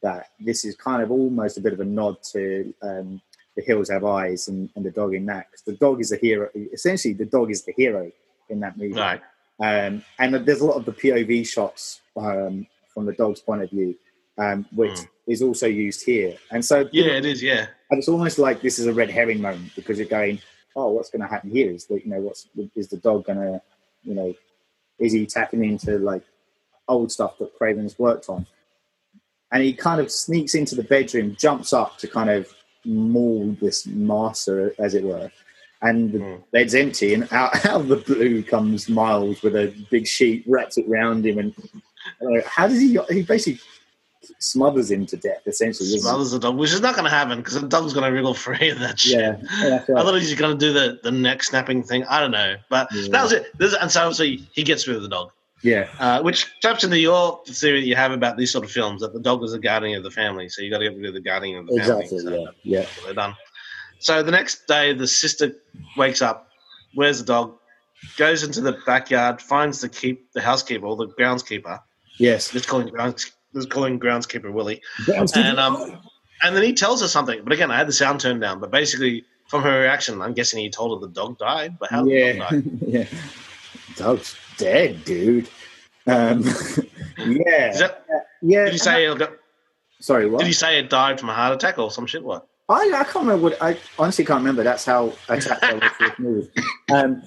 that this is kind of almost a bit of a nod to um, The Hills Have Eyes and, and the dog in that. Because the dog is a hero. Essentially, the dog is the hero in that movie. Right. Um, and there's a lot of the P O V shots um from the dog's point of view, um, which mm. is also used here. And so... Yeah, you know, it is, yeah. And it's almost like this is a red herring moment because you're going, oh, what's going to happen here? Is the, you know, what's is the dog going to, you know, is he tapping into, like, old stuff that Craven's worked on? And he kind of sneaks into the bedroom, jumps up to kind of maul this master, as it were. And the mm. bed's empty, and out, out of the blue comes Miles with a big sheet, wraps it round him, and... How does he? He basically smothers him to death, essentially. Smothers the dog, which is not going to happen because the dog's going to wriggle free of that shit. Yeah, yeah, right. I thought he was going to do the, the neck snapping thing. I don't know, but yeah. that was it. This, and so obviously he gets rid of the dog. Yeah, uh, which taps into your theory that you have about these sort of films that the dog is the guardian of the family, so you got to get rid of the guardian of the exactly, family. Exactly. Yeah, yeah. They're done. So the next day, the sister wakes up. Where's the dog? Goes into the backyard, finds the keep the housekeeper or the groundskeeper. Yes. Let's call him, grounds, let's call him groundskeeper Willie. And um, and then he tells her something. But again, I had the sound turned down. But basically, from her reaction, I'm guessing he told her the dog died. But how yeah. did the dog die? yeah. Dog's dead, dude. Um, yeah. That, yeah. Did you say I, got, Sorry, what? Did you say it died from a heart attack or some shit? What? I, I can't remember. What, I honestly can't remember. That's how attacked I was with move. Um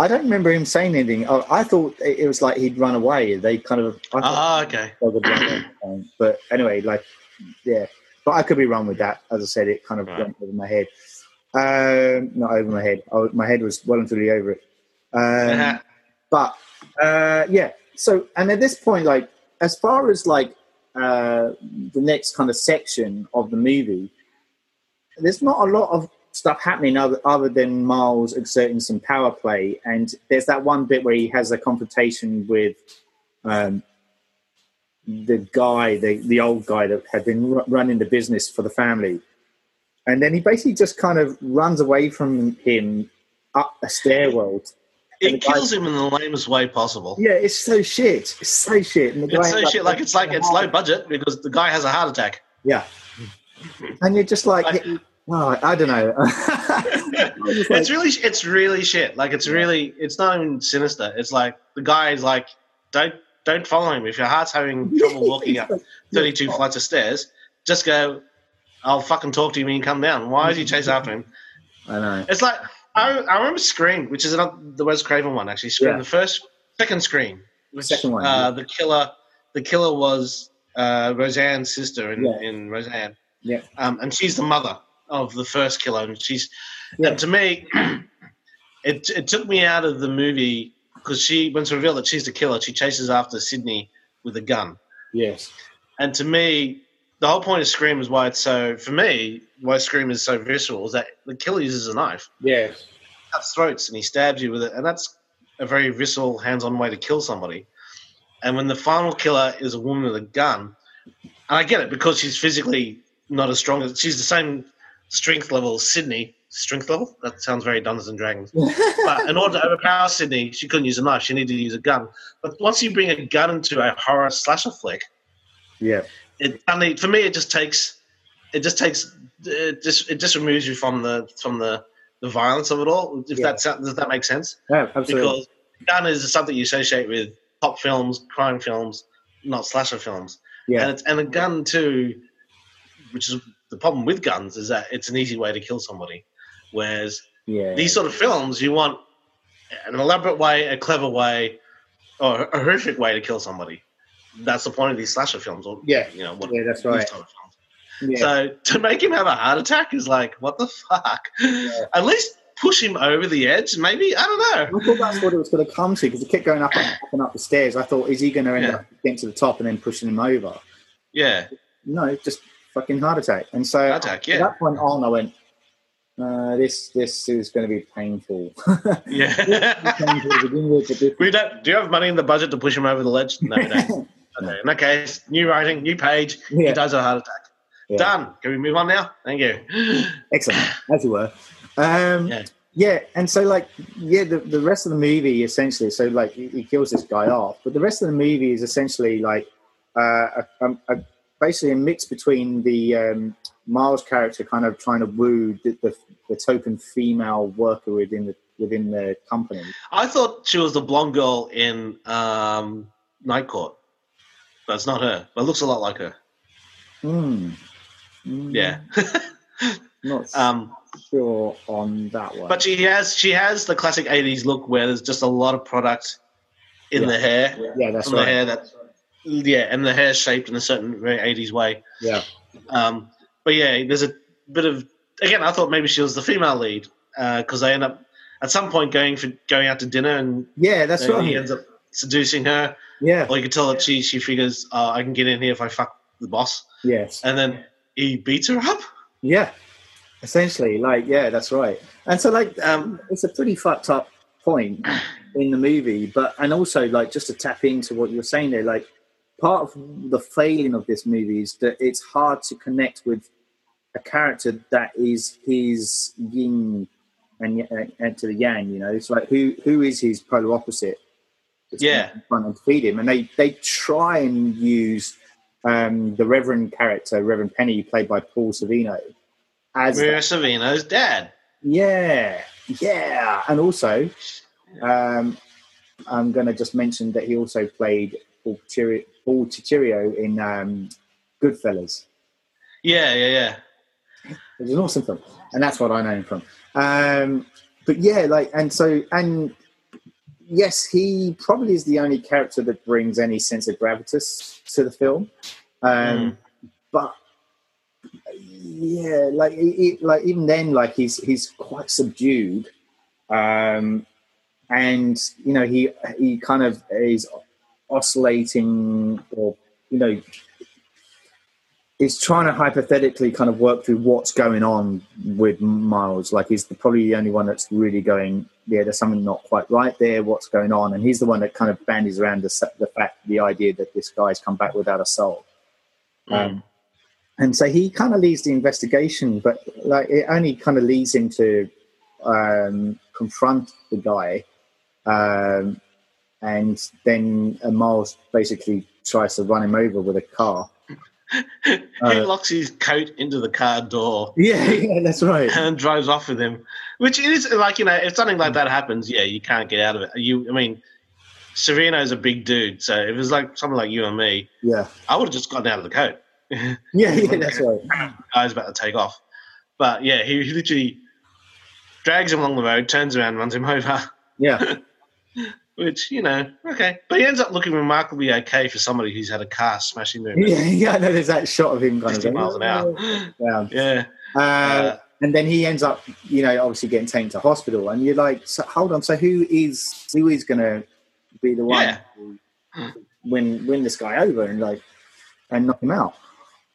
I don't remember him saying anything. I, I thought it was like he'd run away. They kind of... Ah, oh, okay. Away. But anyway, like, yeah. But I could be wrong with that. As I said, it kind of right. went over my head. Um, not over my head. I, my head was well and truly over it. Um, but, uh, yeah. So, and at this point, like, as far as, like, uh, the next kind of section of the movie, there's not a lot of stuff happening other, other than Miles exerting some power play. And there's that one bit where he has a confrontation with um, the guy, the, the old guy that had been r- running the business for the family. And then he basically just kind of runs away from him up a stairwell. It kills guy, him in the lamest way possible. Yeah, it's so shit. It's so shit. And the it's so like, shit. Like it's like it's low budget because the guy has a heart attack. Yeah, and you're just like, like well, I don't know. It's like, really, it's really shit. Like it's really, it's not even sinister. It's like the guy is like, don't don't follow him if your heart's having trouble walking up thirty-two flights of stairs. Just go. I'll fucking talk to you when you come down. Why did you chase after him? I know. It's like I, I remember Scream, which is another, the Wes Craven one actually. Scream, yeah. The first, second Scream. The second one. Uh, yeah. The killer, the killer was uh, Roseanne's sister in, yeah. in Roseanne. Yeah. Um, and she's the mother of the first killer, and she's. Yeah. And to me, it it took me out of the movie because she, when it's revealed that she's the killer, she chases after Sydney with a gun. Yes. And to me. The whole point of Scream is why it's so, for me, why Scream is so visceral is that the killer uses a knife. Yeah. He cuts throats and he stabs you with it, and that's a very visceral, hands-on way to kill somebody. And when the final killer is a woman with a gun, and I get it because she's physically not as strong as, she's the same strength level as Sydney. Strength level? That sounds very Dungeons and Dragons. But in order to overpower Sydney, she couldn't use a knife. She needed to use a gun. But once you bring a gun into a horror slasher flick, yeah. It, I mean, for me, it just takes, it just takes, it just it just removes you from the from the, the violence of it all. If yeah. that does that make sense? Yeah, absolutely. Because gun is something you associate with pop films, crime films, not slasher films. Yeah, and it's, and a gun too, which is the problem with guns is that it's an easy way to kill somebody. Whereas yeah. these sort of films, you want an elaborate way, a clever way, or a horrific way to kill somebody. That's the point of these slasher films, or yeah, you know, what, yeah, that's right. Type of films. Yeah. So to make him have a heart attack is like, what the fuck? Yeah. At least push him over the edge, maybe. I don't know. I thought that's what it was going to come to because he kept going up and up and up the stairs. I thought, is he going to end yeah. up getting to the top and then pushing him over? Yeah. No, just fucking heart attack. And so heart attack, yeah. At that point on, I went, uh, this this is going to be painful. Yeah. Painful we don't. Do you have money in the budget to push him over the ledge? No, we don't. Okay. In that case, new writing, new page. Yeah. He dies of a heart attack. Yeah. Done. Can we move on now? Thank you. Excellent, as it were. Um, yeah. yeah, and so like, yeah, the, the rest of the movie essentially. So like, he, he kills this guy off, but the rest of the movie is essentially like, uh, a, a, a, basically a mix between the um, Miles character kind of trying to woo the, the, the token female worker within the within the company. I thought she was the blonde girl in um, Night Court. But it's not her. But it looks a lot like her. Mm. Mm. Yeah. Not um, sure on that one. But she has she has the classic eighties look where there's just a lot of product in yeah. the hair. Yeah, yeah that's from right. The hair that, that's right. Yeah, and the hair shaped in a certain very eighties way. Yeah. Um, but yeah, there's a bit of again. I thought maybe she was the female lead because uh, they end up at some point going for going out to dinner and yeah, that's right. He ends up seducing her. Yeah. Or you can tell that she, she figures, uh, I can get in here if I fuck the boss. Yes. And then he beats her up? Yeah. Essentially, like, yeah, that's right. And so, like, um, it's a pretty fucked up point in the movie, but, and also, like, just to tap into what you were saying there, like, part of the failing of this movie is that it's hard to connect with a character that is his yin and, and to the yang, you know? It's like, who who is his polar opposite? Yeah, and feed him, and they they try and use um, the Reverend character, Reverend Penny, played by Paul Sorvino, as Maria Sorvino's dad. Yeah, yeah, and also, um, I'm going to just mention that he also played Paul Ticherio, Paul Ticherio in um, Goodfellas. Yeah, yeah, yeah. It was an awesome film, and that's what I know him from. Um, but yeah, like, and so and. Yes, he probably is the only character that brings any sense of gravitas to the film. Um, mm. But Yeah, like it, like even then, like he's he's quite subdued, um, and you know he he kind of is oscillating, or you know, he's trying to hypothetically kind of work through what's going on with Miles. Like he's the, probably the only one that's really going, yeah, there's something not quite right there. What's going on? And he's the one that kind of bandies around the the fact, the idea that this guy's come back without a soul. Mm. Um, And so he kind of leads the investigation, but like it only kind of leads him to um, confront the guy, um, and then Miles basically tries to run him over with a car. He uh, locks his coat into the car door. Yeah, yeah, that's right. And drives off with him, which is like, you know, if something like that happens, yeah, you can't get out of it. You, I mean. Severino's a big dude, so if it was like someone like you and me, yeah, I would have just gotten out of the coat. yeah, yeah, that's right. Guy's about to take off, but yeah, he literally drags him along the road, turns around, runs him over. Yeah, which you know, okay, but he ends up looking remarkably okay for somebody who's had a car smash into him. Yeah, yeah, no, there's that shot of him going fifty miles an hour. Yeah, yeah. Uh, uh, and then he ends up, you know, obviously getting taken to hospital, and you're like, so, hold on, so who is who is going to be the one yeah. who win win this guy over and like and knock him out,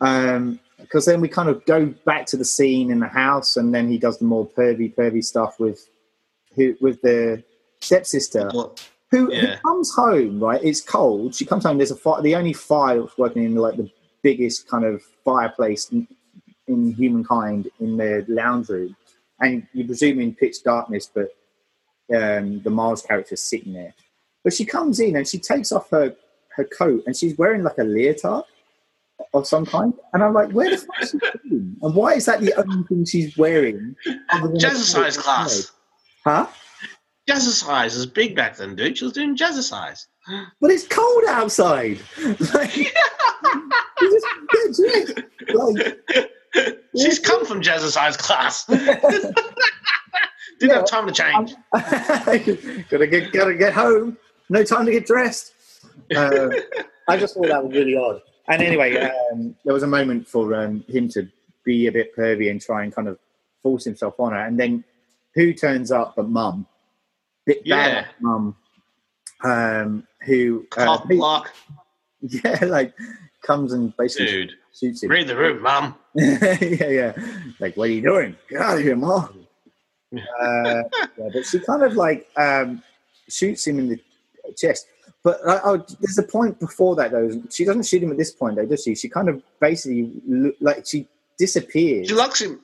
um because then we kind of go back to the scene in the house, and then he does the more pervy pervy stuff with who with the stepsister who, yeah. who comes home, right? It's cold, she comes home, there's a fire, the only fire that's working in like the biggest kind of fireplace in, in humankind in the lounge room, and you presume in pitch darkness, but um the Miles character's sitting there. But she comes in and she takes off her, her coat, and she's wearing like a leotard of some kind. And I'm like, where the fuck is she going? And why is that the only thing she's wearing? Jazzercise class. Huh? Jazzercise was big back then, dude. She was doing jazzercise. But it's cold outside. Like, just, just, like, she's come from jazzercise class. Didn't yeah, have time to change. gotta get, gotta get home. No time to get dressed. Uh, I just thought that was really odd. And anyway, um, there was a moment for um, him to be a bit pervy and try and kind of force himself on her. And then who turns up but Mum? Bit bad, yeah. Mum. Um, who? Cock uh, block. Yeah, like comes and basically Dude, shoots him. Read the room, Mum. yeah, yeah. Like, what are you doing? Get out of here, Mum. uh, yeah, but she kind of like um, shoots him in the chest. But uh, oh, there's a point before that though. She doesn't shoot him at this point though, does she? She kind of basically lo- like she disappears. She locks him,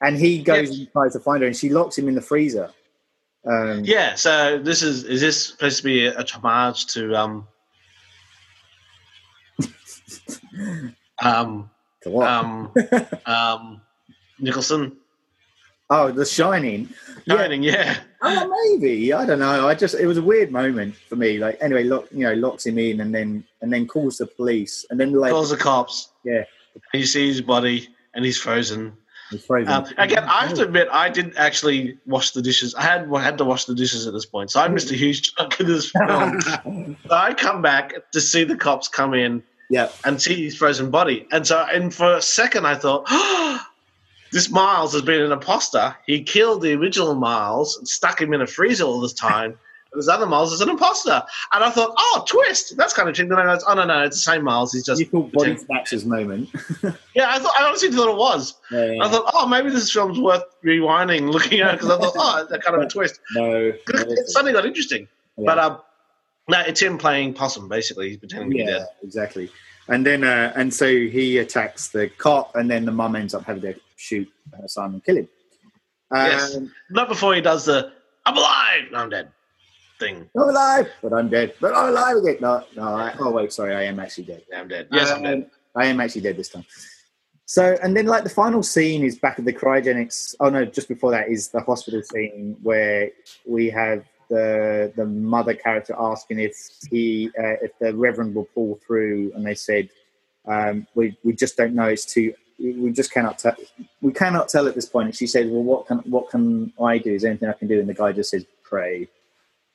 and he goes yeah. and tries to find her, and she locks him in the freezer. Um, yeah. So this is is this supposed to be a, a homage to um um to what? um um Nicholson. Oh, The Shining. Shining, yeah. yeah. Oh, maybe. I don't know. I just it was a weird moment for me. Like anyway, lock, you know, locks him in, and then and then calls the police, and then like calls the cops. Yeah. And you see his body, and he's frozen. He's frozen. Um, again, I have to admit, I didn't actually wash the dishes. I had I had to wash the dishes at this point, so I missed a huge chunk of this film. So I come back to see the cops come in, yeah, and see his frozen body, and so and for a second I thought. Oh, this Miles has been an imposter. He killed the original Miles and stuck him in a freezer all this time. And this other Miles is an imposter. And I thought, oh, twist. That's kind of tricky. Then I realized, oh, no, no, it's the same Miles. He's just. You thought Body Snatcher's moment. yeah, I thought. I honestly thought it was. Yeah, yeah. I thought, oh, maybe this film's worth rewinding, looking at it, because I thought, oh, that kind of a twist. No. It suddenly got interesting. Yeah. But um, no, it's him playing possum, basically. He's pretending to be dead. Yeah, exactly. And then, uh, and so he attacks the cop, and then the mum ends up having to shoot her son and kill him. Um, yes. Not before he does the "I'm alive, I'm dead" thing. I'm alive, but I'm dead. But I'm alive again. No, no. I, oh wait, sorry, I am actually dead. Yeah, I'm dead. Yes, um, I'm dead. I am actually dead this time. So, and then like the final scene is back at the cryogenics. Oh no, just before that is the hospital scene where we have the the mother character asking if he uh, if the Reverend will pull through, and they said um, we we just don't know, it's too we just cannot tell we cannot tell at this point. And she says, well, what can what can I do? Is there anything I can do? And the guy just says pray.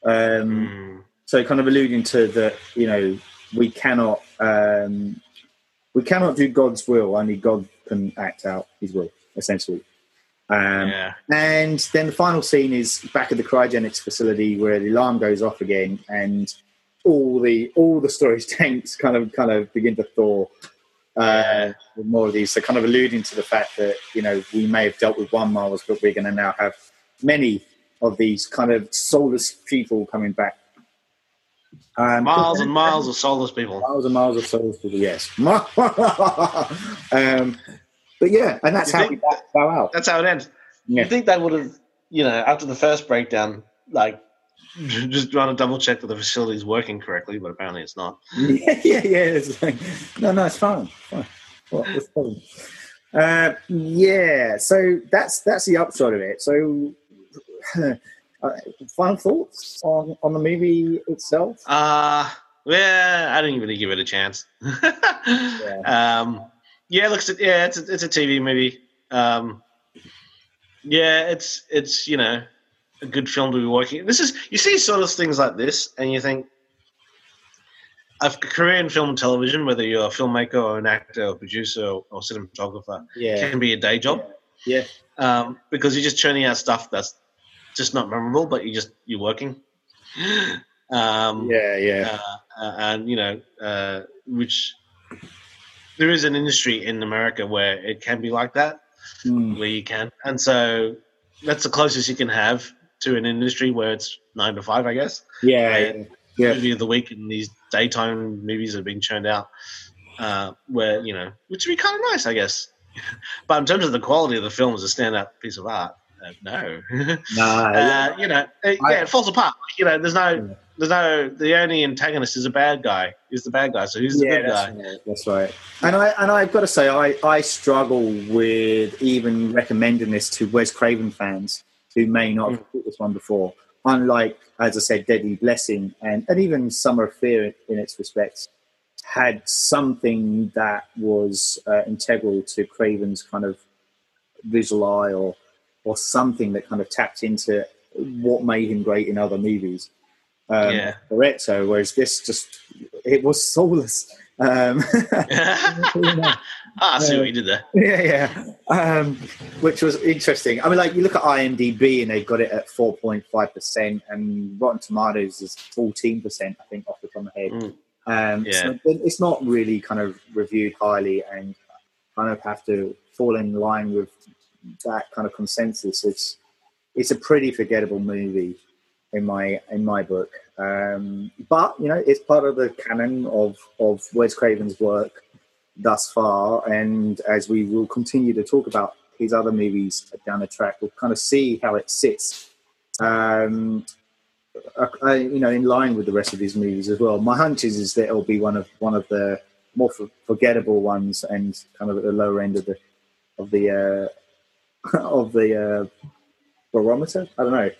Um, mm. So kind of alluding to that, you know, we cannot um, we cannot do God's will, only God can act out his will, essentially. Um, yeah. And then the final scene is back at the cryogenics facility where the alarm goes off again, and all the all the storage tanks kind of kind of begin to thaw. Uh, with more of these, so kind of alluding to the fact that, you know, we may have dealt with one Mars, but we're going to now have many of these kind of soulless people coming back. Um, miles and miles of soulless people. Miles and miles of soulless people, yes. um, but yeah, and that's you how we bow that, out. That's how it ends. Yeah. You think that would have, you know, after the first breakdown, like, just trying to double check that the facility is working correctly, but apparently it's not. yeah, yeah, yeah. It's like, no, no, it's fine. fine. What, what's the problem? Uh, yeah, so that's that's the upside of it. So, uh, final thoughts on, on the movie itself? Uh, yeah, I didn't really give it a chance. yeah. Um, yeah, it looks, yeah, it's a, it's a T V movie. Um, yeah, it's it's you know. a good film to be working. This is, you see sort of things like this and you think, I've Korean film and television, whether you're a filmmaker or an actor or producer or, or cinematographer, yeah. can be a day job. Yeah. yeah. Um, because you're just churning out stuff that's just not memorable, but you just, you're working. Um, yeah. Yeah. Uh, uh, and you know, uh, which there is an industry in America where it can be like that, mm. where you can. And so that's the closest you can have to an industry where it's nine to five, I guess. Yeah, and yeah. Movie of the week, and these daytime movies are being churned out. Uh, where you know, which would be kind of nice, I guess. But in terms of the quality of the film as a standout piece of art, uh, no, no, uh, you know, it, yeah, it falls apart. You know, there's no, there's no. The only antagonist is a bad guy. Is the bad guy? So who's the yeah, good that's guy? Right. That's right. And I and I've got to say, I I struggle with even recommending this to Wes Craven fans who may not have thought this one before, unlike, as I said, Deadly Blessing and, and even Summer of Fear in its respects, had something that was uh, integral to Craven's kind of visual eye or or something that kind of tapped into what made him great in other movies. Um, yeah. Correcto, whereas this just, it was soulless. Um, you know, ah, I see what you did there. Yeah, yeah. Um, which was interesting. I mean, like, you look at IMDb and they've got it at four point five percent and Rotten Tomatoes is fourteen percent, I think, off the top of my head. Mm. Um, yeah. So it's not really kind of reviewed highly and kind of have to fall in line with that kind of consensus. It's it's a pretty forgettable movie in my in my book. Um, but, you know, it's part of the canon of, of Wes Craven's work thus far, and as we will continue to talk about his other movies down the track, we'll kind of see how it sits, um, uh, uh, you know, in line with the rest of his movies as well. My hunch is, is that it'll be one of one of the more for- forgettable ones, and kind of at the lower end of the of the uh, of the uh, barometer. I don't know.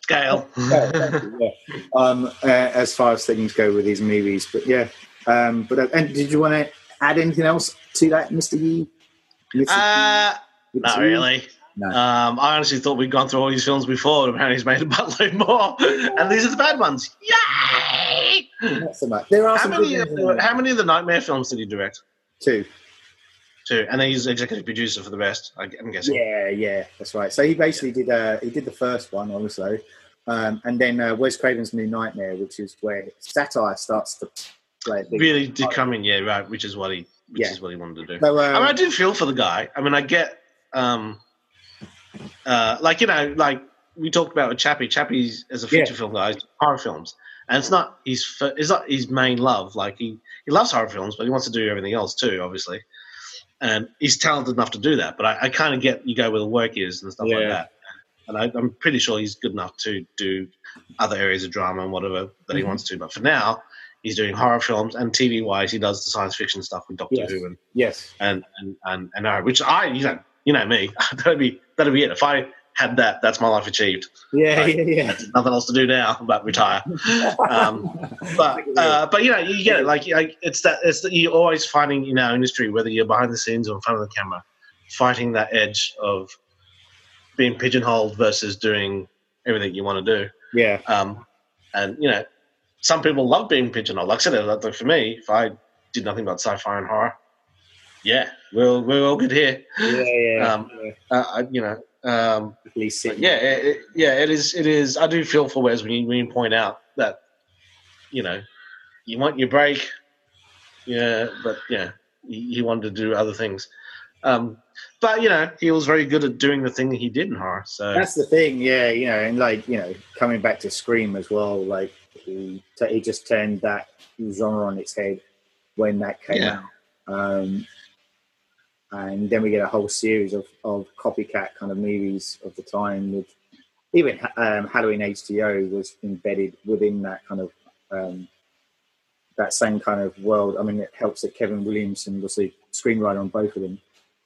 Scale. yeah, yeah. Um, uh, as far as things go with these movies, but yeah. Um, but uh, and did you want to add anything else to that, Mister E? Mister Uh, e? Not really. No. Um, I honestly thought we'd gone through all these films before, but apparently he's made a buttload more, and these are the bad ones. Yay! Not so much. There are how, some many good ones the, how many of the Nightmare films did he direct? Two. Two, and then he's executive producer for the rest, I'm guessing. Yeah, yeah, that's right. So he basically yeah. did uh, he did the first one also, um, and then uh, Wes Craven's New Nightmare, which is where satire starts to play. Really did come in, yeah, right, which is what he, which yeah. is what he wanted to do. So, um, I mean, I do feel for the guy. I mean, I get, um, uh, like you know, like we talked about with Chappie. Chappie's as a feature yeah. film guy, horror films, and it's not his, it's not his main love. Like he, he loves horror films, but he wants to do everything else too, obviously. And he's talented enough to do that, but I, I kind of get you go where the work is and stuff yeah. like that. And I, I'm pretty sure he's good enough to do other areas of drama and whatever that mm-hmm. he wants to. But for now, he's doing horror films, and T V-wise, he does the science fiction stuff with Doctor yes. Who and yes, and and and, and I, which I you know you know me that'd be that'd be it if I had that. That's my life achieved. Yeah, like, yeah, yeah. Nothing else to do now but retire. um, but uh, but you know you get it. Like, like it's that it's that you're always fighting in our industry, whether you're behind the scenes or in front of the camera, fighting that edge of being pigeonholed versus doing everything you want to do. Yeah. Um, and you know, some people love being pigeonholed. Like I said, like for me, if I did nothing but sci-fi and horror, Yeah, we're we're all good here. Yeah, yeah. Um, yeah. Uh, you know, um, yeah, it, it, yeah. It is. It is. I do feel for Wes when you, when you point out that, you know, you want your break. Yeah, but yeah, he, he wanted to do other things. Um, but you know, he was very good at doing the thing that he did in horror. So that's the thing. Yeah, you know, and like you know, coming back to Scream as well. Like he t- he just turned that genre on its head when that came yeah. out. Um, And then we get a whole series of, of copycat kind of movies of the time. With even um, Halloween H T O was embedded within that kind of um, that same kind of world. I mean, it helps that Kevin Williamson was the screenwriter on both of them,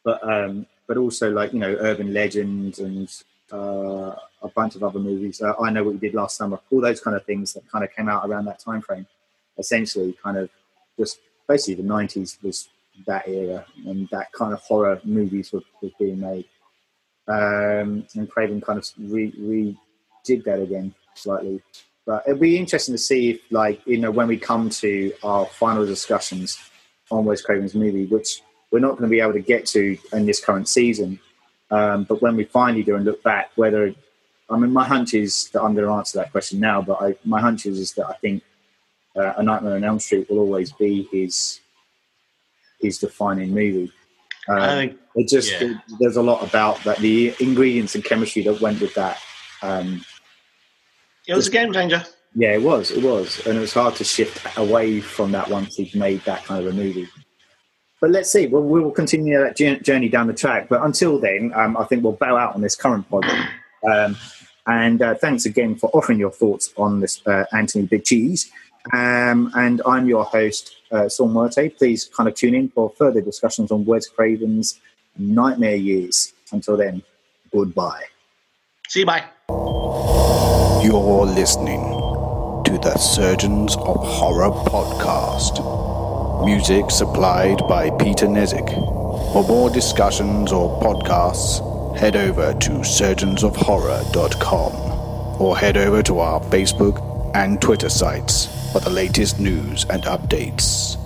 but um, but also like you know, Urban Legend and uh, a bunch of other movies. Uh, I Know What You Did Last Summer. All those kind of things that kind of came out around that time frame. Essentially, kind of just basically the nineties was that era, and that kind of horror movies were, were being made, um, and Craven kind of re, re did that again slightly. But it'll be interesting to see if, like, you know, when we come to our final discussions on Wes Craven's movie, which we're not going to be able to get to in this current season, um, but when we finally do and look back, whether I mean, my hunch is that I'm going to answer that question now, but I, my hunch is, is that I think uh, A Nightmare on Elm Street will always be his. his defining movie. Um, I think, it just yeah. it, there's a lot about that, the ingredients and chemistry that went with that. Um, it was just a game changer. Yeah, it was. It was, and it was hard to shift away from that once he'd made that kind of a movie. But let's see. Well, we will continue that journey down the track. But until then, um, I think we'll bow out on this current pod. Um, and uh, thanks again for offering your thoughts on this, uh, Anthony Big Cheese. Um, and I'm your host, uh, Saul Muerte. Please kind of tune in for further discussions on Wes Craven's nightmare years. Until then, goodbye. See you, bye. You're listening to the Surgeons of Horror podcast. Music supplied by Peter Nezik. For more discussions or podcasts, head over to surgeons of horror dot com or head over to our Facebook and Twitter sites for the latest news and updates.